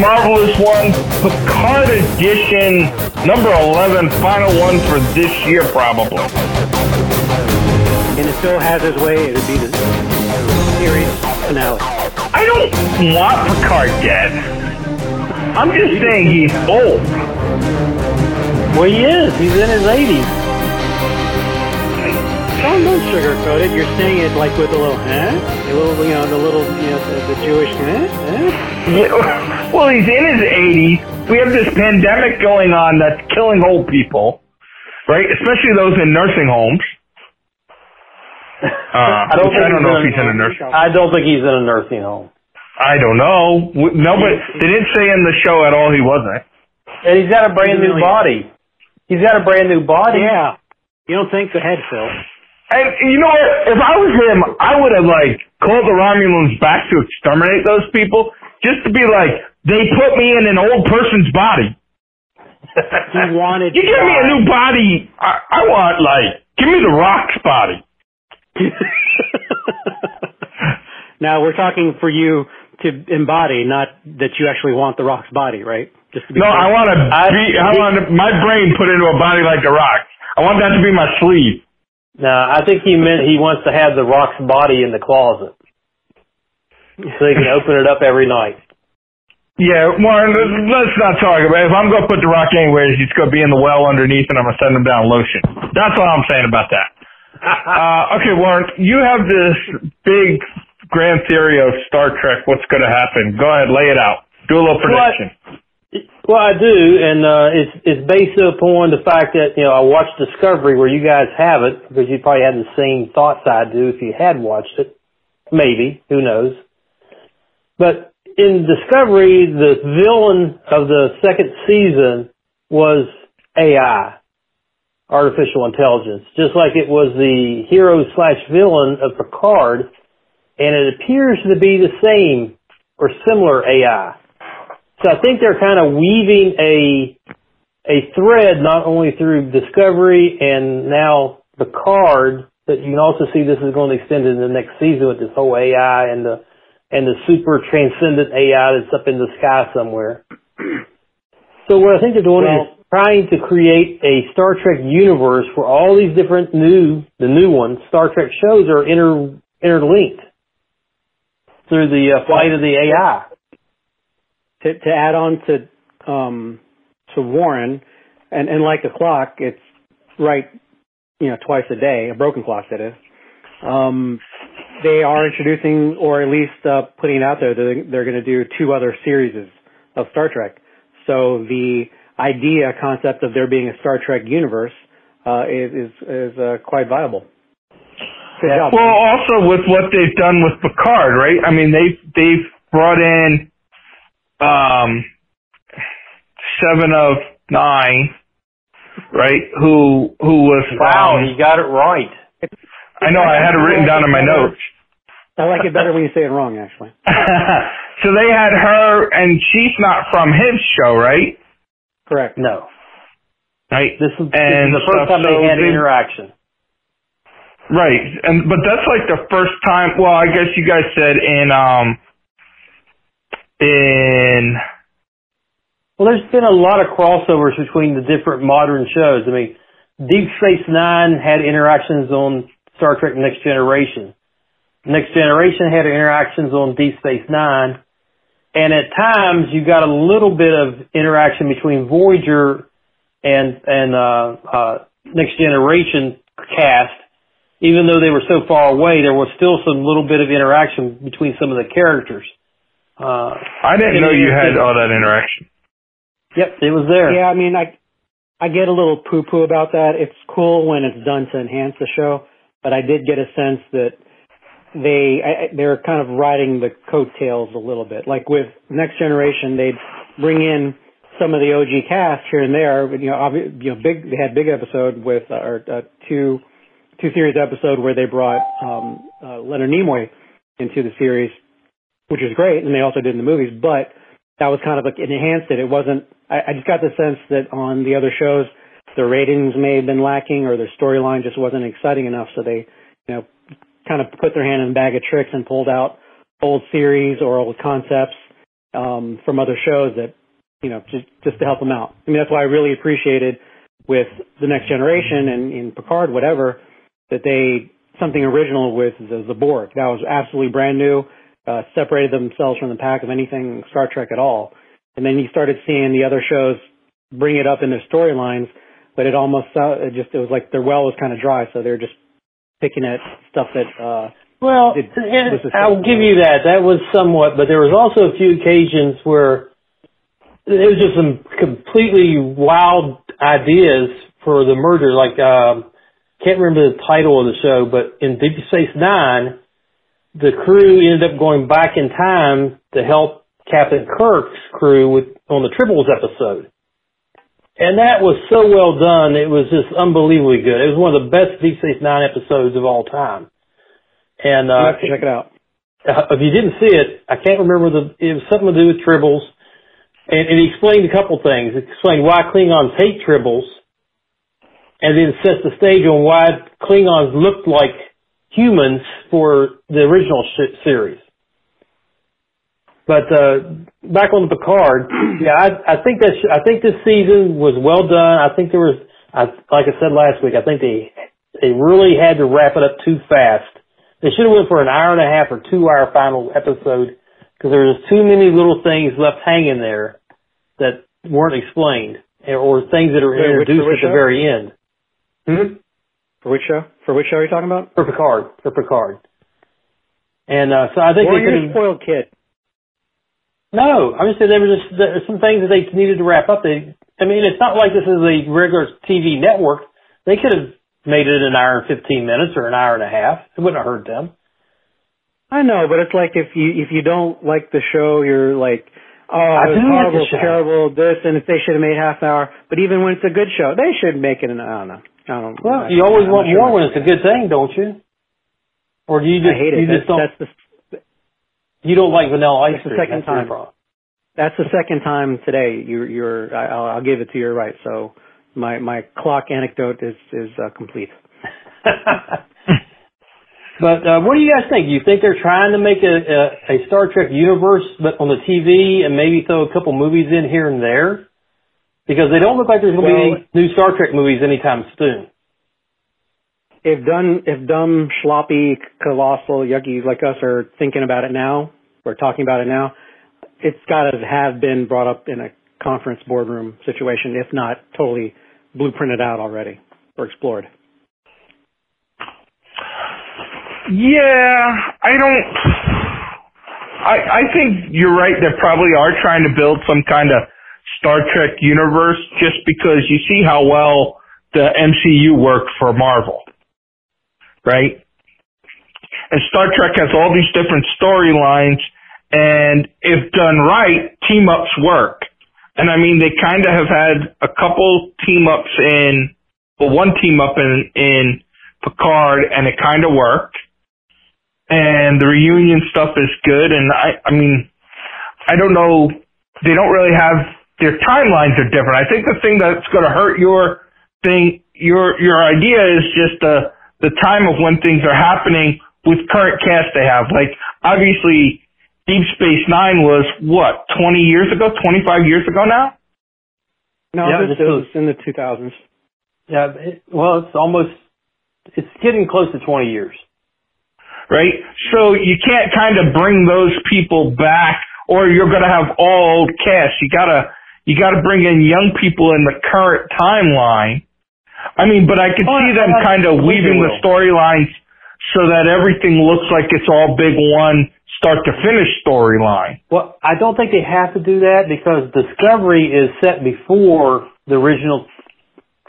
Marvelous One, Picard Edition, number 11, final one for this year, probably. And it still has his way, it would be the series finale. I don't want Picard dead. I'm just saying he's old. Well, he is. He's in his 80s. Don't sugarcoat it. You're saying it like with a little, huh? A little, you know, the little, you know, the Jewish, huh? Well, he's in his 80s. We have this pandemic going on that's killing old people, right? Especially those in nursing homes. I don't think he's in a nursing home. I don't know. No, but they didn't say in the show at all he wasn't. And he's got a brand new body. He's got a brand new body. Yeah. You don't think the head, Phil. And you know what? If I was him, I would have, like, called the Romulans back to exterminate those people just to be like, they put me in an old person's body. He wanted you give me a new body. I want, like, give me the Rock's body. Now, we're talking for you to embody, not that you actually want the Rock's body, right? Just to be I want to my brain put into a body like the Rock. I want that to be my sleeve. No, I think he meant he wants to have the Rock's body in the closet so he can open it up every night. Yeah, Warren, let's not talk about it. If I'm going to put the Rock anywhere, he's going to be in the well underneath, and I'm going to send him down lotion. That's all I'm saying about that. Okay, Warren, you have this big grand theory of Star Trek, what's going to happen. Go ahead, lay it out. Do a little prediction. Well, I do, and it's based upon the fact that, you know, I watched Discovery where you guys have it, because you probably had the same thoughts I do if you had watched it. Maybe. Who knows? But in Discovery, the villain of the second season was AI, artificial intelligence, just like it was the hero/villain of Picard, and it appears to be the same or similar AI. So I think they're kind of weaving a thread not only through Discovery and now Picard, but you can also see this is going to extend into the next season with this whole AI and the super transcendent AI that's up in the sky somewhere. So what I think they're doing is trying to create a Star Trek universe where all these different new Star Trek shows are interlinked through the flight of the AI. To add on to Warren, and like a clock, it's right, you know, twice a day, a broken clock that is. They are introducing, or at least putting out there, that they're going to do two other series of Star Trek. So the concept of there being a Star Trek universe is quite viable. Good job. Well, also with what they've done with Picard, right? I mean, they've brought in 7 of 9, right? Who was found? Wow, you got it right. I know. I had it written down in my notes. I like it better when you say it wrong, actually. So they had her, and she's not from his show, right? Correct. No. Right. This is the first time they had interaction. Right, but that's like the first time. Well, I guess you guys said Well, there's been a lot of crossovers between the different modern shows. I mean, Deep Space Nine had interactions on Star Trek Next Generation. Next Generation had interactions on Deep Space Nine. And at times, you got a little bit of interaction between Voyager and Next Generation cast. Even though they were so far away, there was still some little bit of interaction between some of the characters. I didn't know you had all that interaction. Yep, it was there. Yeah, I mean, I get a little poo-poo about that. It's cool when it's done to enhance the show, but I did get a sense that they're kind of riding the coattails a little bit. Like with Next Generation, they'd bring in some of the OG cast here and there. But, they had big episode with two series episode where they brought Leonard Nimoy into the series, which is great, and they also did in the movies, but that was kind of like, it enhanced it. It wasn't, I just got the sense that on the other shows, the ratings may have been lacking or their storyline just wasn't exciting enough, so they, you know, kind of put their hand in a bag of tricks and pulled out old series or old concepts from other shows that, you know, just to help them out. I mean, that's why I really appreciated with The Next Generation and in Picard, whatever, that they something original with the Borg. That was absolutely brand new, separated themselves from the pack of anything Star Trek at all. And then you started seeing the other shows bring it up in their storylines, but it almost it was like their well was kind of dry, so they're just picking at stuff that I'll give you that. That was somewhat, but there was also a few occasions where there was just some completely wild ideas for the merger. Like, can't remember the title of the show, but in Deep Space Nine, the crew ended up going back in time to help Captain Kirk's crew on the Tribbles episode. And that was so well done. It was just unbelievably good. It was one of the best Deep Space Nine episodes of all time. And you have to check it out. If you didn't see it, I can't remember it was something to do with Tribbles. And it explained a couple things. It explained why Klingons hate Tribbles, and then set the stage on why Klingons looked like humans for the original series. But back on the Picard, yeah, I think this season was well done. I think there was, like I said last week, I think they really had to wrap it up too fast. They should have went for an hour and a half or 2 hour final episode, because there was too many little things left hanging there that weren't explained, or things that are introduced at the very end. Hmm? For which show? For which show are you talking about? For Picard. For Picard. And so I think they could have spoiled kid. No, I'm just saying there were some things that they needed to wrap up. It's not like this is a regular TV network. They could have made it an hour and 15 minutes or an hour and a half. It wouldn't have hurt them. I know, but it's like if you don't like the show, you're like, oh, it's horrible, like terrible, this, and if they should have made half an hour. But even when it's a good show, they should make it an hour. Well, you always want more when it's a good thing, don't you? Or do you just, I hate it. You don't like vanilla ice cream. That's the second time today. I'll give it to you. You're right. So my clock anecdote is complete. But what do you guys think? You think they're trying to make a Star Trek universe, but on the TV, and maybe throw a couple movies in here and there? Because they don't look like there's going to be any new Star Trek movies anytime soon. If dumb, sloppy, colossal yuckies like us are thinking about it now, or talking about it now, it's got to have been brought up in a conference boardroom situation, if not totally blueprinted out already or explored. Yeah, I think you're right. They probably are trying to build some kind of Star Trek universe, just because you see how well the MCU worked for Marvel. Right? And Star Trek has all these different storylines, and if done right, team-ups work. And, I mean, they kind of have had a couple team-ups one team-up in Picard, and it kind of worked. And the reunion stuff is good, and, I mean, I don't know. They don't really have – their timelines are different. I think the thing that's going to hurt your thing, your idea is just the time of when things are happening with current cast they have. Like, obviously, Deep Space Nine was, 25 years ago now? No, yeah, it was in the 2000s. Yeah, it's getting close to 20 years. Right? So you can't kind of bring those people back, or you're going to have all old cast. You gotta bring in young people in the current timeline. I mean, but I could see them kind of weaving the storylines so that everything looks like it's all big one start-to-finish storyline. Well, I don't think they have to do that, because Discovery is set before the original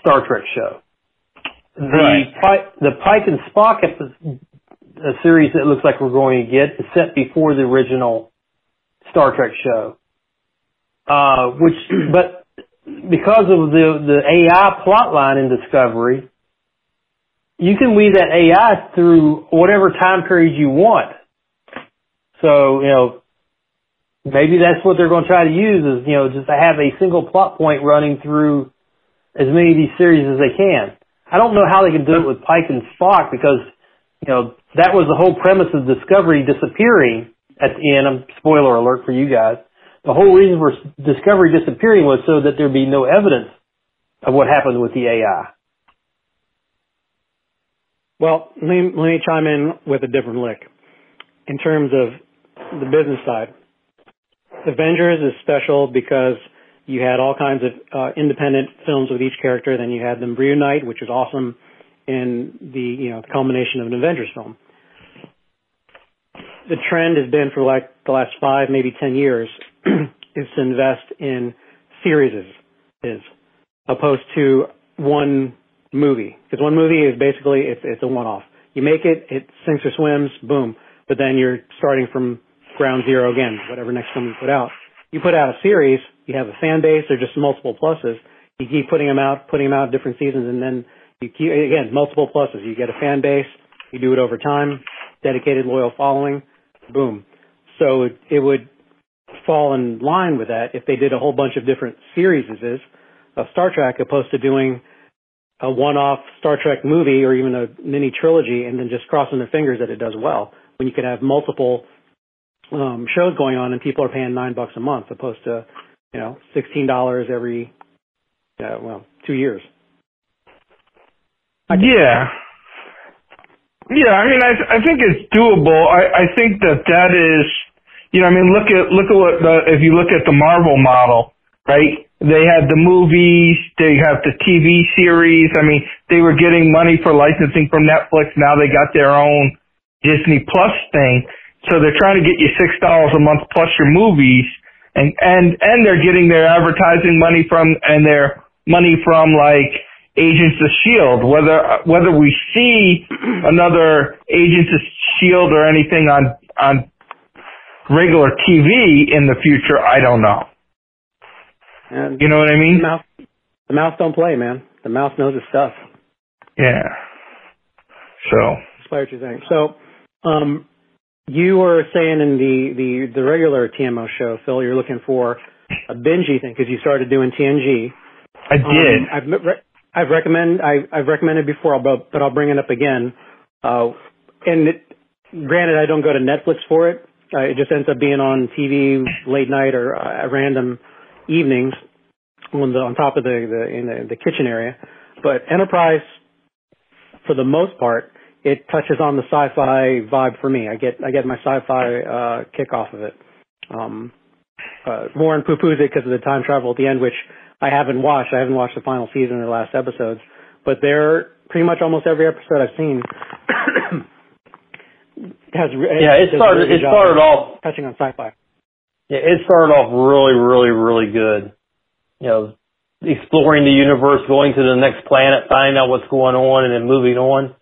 Star Trek show. The Pike and Spock series that it looks like we're going to get is set before the original Star Trek show. Because of the AI plotline in Discovery, you can weave that AI through whatever time period you want. So, maybe that's what they're going to try to use is, just to have a single plot point running through as many of these series as they can. I don't know how they can do it with Pike and Spock, because, that was the whole premise of Discovery disappearing at the end. Spoiler alert for you guys. the whole reason for Discovery disappearing was so that there'd be no evidence of what happened with the AI. Well, let me chime in with a different lick. In terms of the business side, Avengers is special because you had all kinds of independent films with each character. Then you had them reunite, which is awesome, in the the culmination of an Avengers film. The trend has been for like the last 5, maybe 10 years is to invest in series as opposed to one movie, because one movie is basically it's a one-off. You make it, it sinks or swims, boom. But then you're starting from ground zero again. Whatever next film you put out, a series. You have a fan base. They're just multiple pluses. You keep putting them out different seasons, and then you keep again multiple pluses. You get a fan base. You do it over time. Dedicated, loyal following. Boom. So it would fall in line with that if they did a whole bunch of different series of Star Trek, opposed to doing a one-off Star Trek movie or even a mini trilogy and then just crossing their fingers that it does well, when you could have multiple shows going on and people are paying $9 a month opposed to $16 every 2 years. Yeah, I mean, I think it's doable. I think that is, look at what if you look at the Marvel model, right? They had the movies, they have the TV series. I mean, they were getting money for licensing from Netflix. Now they got their own Disney Plus thing. So they're trying to get you $6 a month plus your movies, and they're getting their advertising money from and their money from like Agents of S.H.I.E.L.D. Whether we see another Agents of S.H.I.E.L.D. or anything on regular TV in the future, I don't know. And you know what I mean? The mouse don't play, man. The mouse knows his stuff. Yeah. So. That's what you're saying. So, you were saying in the regular TMO show, Phil, you're looking for a bingey thing because you started doing TNG. I did. I've recommended before, but I'll bring it up again. Granted, I don't go to Netflix for it. It just ends up being on TV late night or at random evenings on top of the kitchen area. But Enterprise, for the most part, it touches on the sci-fi vibe for me. I get my sci-fi kick off of it. Warren poo-poos it because of the time travel at the end, which I haven't watched. I haven't watched the final season or the last episodes, but they're pretty much almost every episode I've seen it started off touching on sci-fi. Yeah, it started off really, really, really good. Exploring the universe, going to the next planet, finding out what's going on, and then moving on.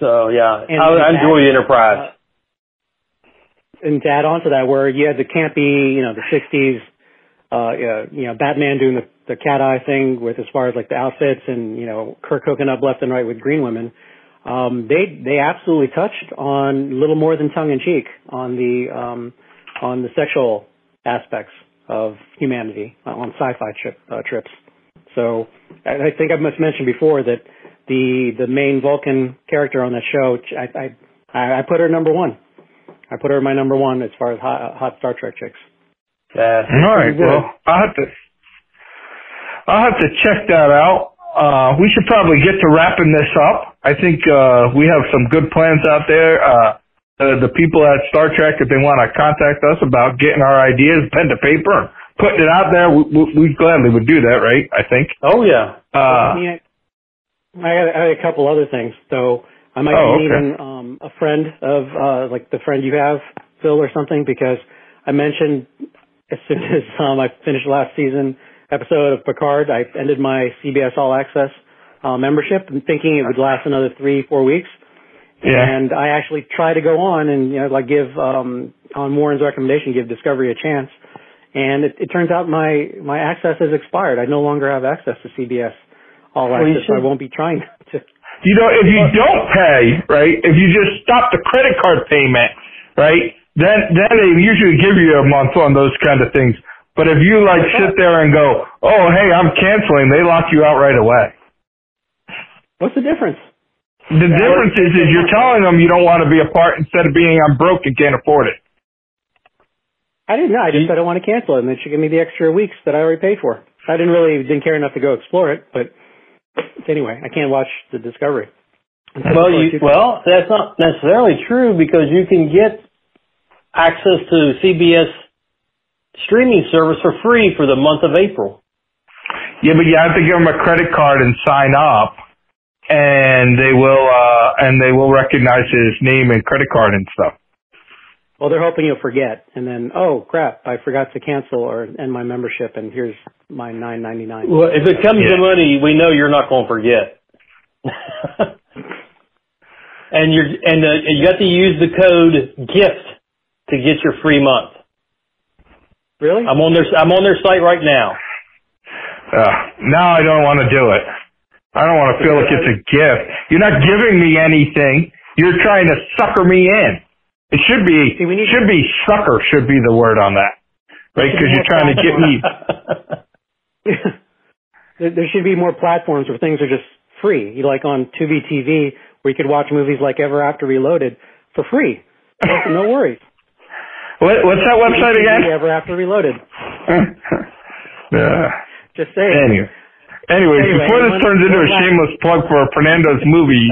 So yeah, I enjoy the Enterprise. And to add on to that, where you had the campy, the 60s, Batman doing the cat eye thing with as far as like the outfits and, Kirk hooking up left and right with green women. They absolutely touched on little more than tongue in cheek on the sexual aspects of humanity on sci-fi trips. So I think I must mention before that the main Vulcan character on that show, I put her number one. I put her in my number one as far as hot Star Trek chicks. All right, well, I'll have to check that out. We should probably get to wrapping this up. I think we have some good plans out there. The people at Star Trek, if they want to contact us about getting our ideas, pen to paper, putting it out there, we gladly would do that, right? I think. Oh yeah. I had a couple other things, so I might need a friend of like the friend you have, Phil, or something, because I mentioned as soon as I finished last season episode of Picard, I ended my CBS All Access membership, thinking it would last another 3-4 weeks. Yeah. And I actually tried to go on and give on Warren's recommendation, give Discovery a chance, and it turns out my access has expired. I no longer have access to CBS All Access, so I won't be trying to. If you don't pay, right? If you just stop the credit card payment, right? Then they usually give you a month on those kind of things. But if you sit there and go, oh, hey, I'm canceling, they lock you out right away. What's the difference? The difference is you're telling them you don't want to be a part instead of being I'm broke and can't afford it. I didn't know. I just said I want to cancel it, and then she gave me the extra weeks that I already paid for. I didn't care enough to go explore it, but anyway, I can't watch the Discovery. Well, that's not necessarily true because you can get access to CBS streaming service for free for the month of April. Yeah, but you have to give them a credit card and sign up, and they will recognize his name and credit card and stuff. Well, they're hoping you'll forget, and then, oh, crap, I forgot to cancel or end my membership, and here's my $9.99. Well, if it comes to money, we know you're not going to forget. and you got to use the code GIFT to get your free month. Really? I'm on their site right now. Now I don't want to do it. I don't want to feel like it's a gift. You're not giving me anything. You're trying to sucker me in. It should be sucker should be the word on that, right? Because you're trying to get me. There should be more platforms where things are just free. You like on Tubi TV where you could watch movies like Ever After Reloaded for free. No worries. What's that website again? Ever After Reloaded. Just saying. Anyway, before this turns into a shameless plug for Fernando's movie.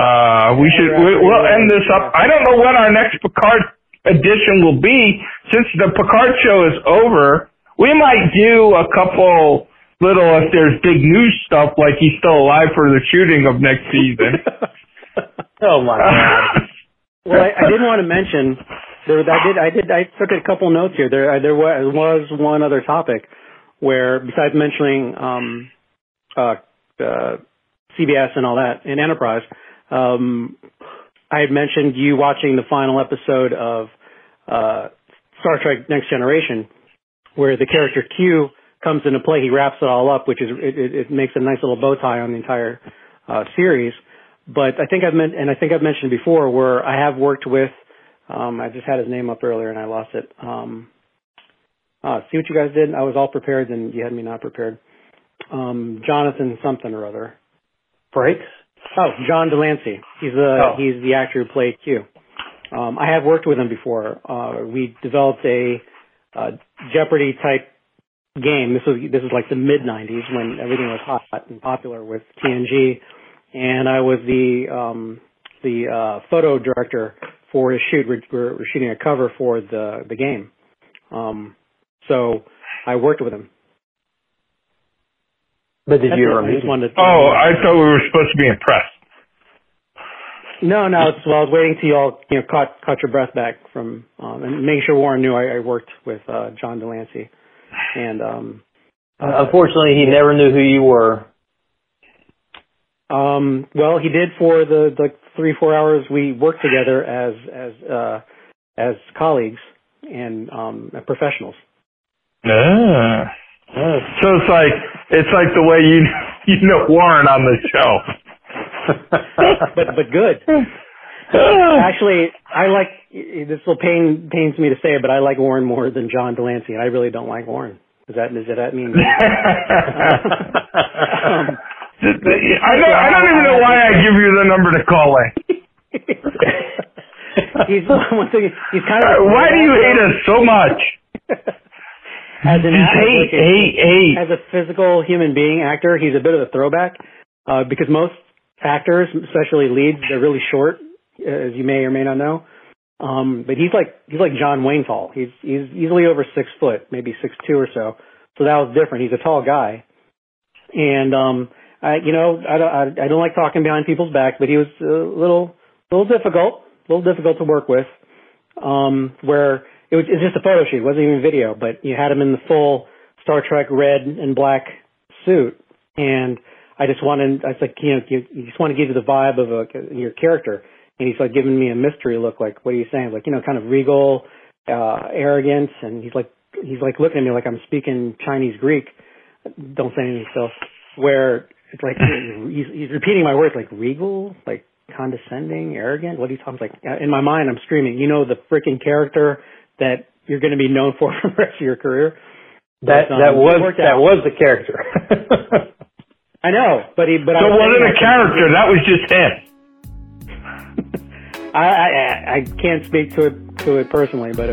We'll end this up. I don't know when our next Picard edition will be. Since the Picard show is over, we might do a couple little, if there's big news stuff, like he's still alive for the shooting of next season. Oh my God. Well, I did want to mention, I took a couple notes here. There was one other topic where, besides mentioning CBS and all that, and Enterprise, I had mentioned you watching the final episode of Star Trek Next Generation, where the character Q comes into play. He wraps it all up, which is it makes a nice little bow tie on the entire series. But I think I've mentioned before where I have worked with I just had his name up earlier and I lost it. See what you guys did? I was all prepared, then you had me not prepared. Jonathan something or other. Breaks? Oh, John de Lancie. He's the actor who played Q. I have worked with him before. We developed a Jeopardy type game. This is like the mid-90s when everything was hot and popular with TNG, and I was the photo director for a shoot. We're shooting a cover for the game. So I worked with him. But did you ever meet him? I thought we were supposed to be impressed. No. I was waiting till you all caught your breath back from and making sure Warren knew I worked with John de Lancie. And unfortunately, he never knew who you were. Well, he did for the 3-4 hours we worked together as colleagues and professionals. Ah. So it's like the way you know Warren on the show, but good. Actually, I like this. Will pains me to say it, but I like Warren more than John de Lancie, and I really don't like Warren. Does that mean? I don't even know why I give you the number to call in. He's one thing. He's kind of. Why do you hate us so much? As a physical human being actor, he's a bit of a throwback because most actors, especially leads, they're really short, as you may or may not know. But he's like John Wayne tall. He's easily over 6 foot, maybe 6'2" or so. So that was different. He's a tall guy, and I don't like talking behind people's backs, but he was a little difficult to work with. Where. It was just a photo shoot. It wasn't even video, but you had him in the full Star Trek red and black suit. And you just want to give you the vibe of your character. And he's like giving me a mystery look, like, what are you saying? Like, kind of regal, arrogant. And he's like looking at me like I'm speaking Chinese Greek. Don't say anything. So where it's like, he's repeating my words, like regal, like condescending, arrogant. What are you talking about? Like, in my mind, I'm screaming, the freaking character that you're going to be known for the rest of your career. That was the character. I know, but he. But so I wasn't a character. That was just him. I can't speak to it to it personally, but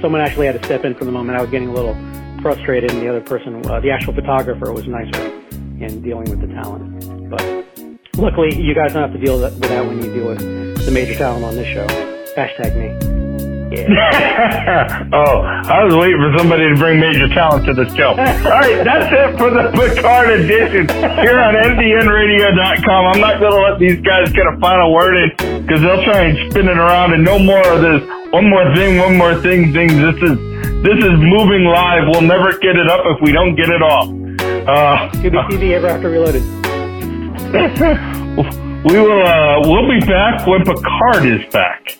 someone actually had to step in for the moment. I was getting a little frustrated, and the other person, the actual photographer, was nicer in dealing with the talent. But luckily, you guys don't have to deal with that when you deal with the major talent on this show. Hashtag me. Yeah. Oh, I was waiting for somebody to bring major talent to the show. All right, that's it for the Picard edition here on NTNRadio.com. I'm not going to let these guys get a final word in because they'll try and spin it around and no more of this. One more thing, things. This is moving live. We'll never get it up if we don't get it off. Tubi TV, Ever After Reloaded. We'll be back when Picard is back.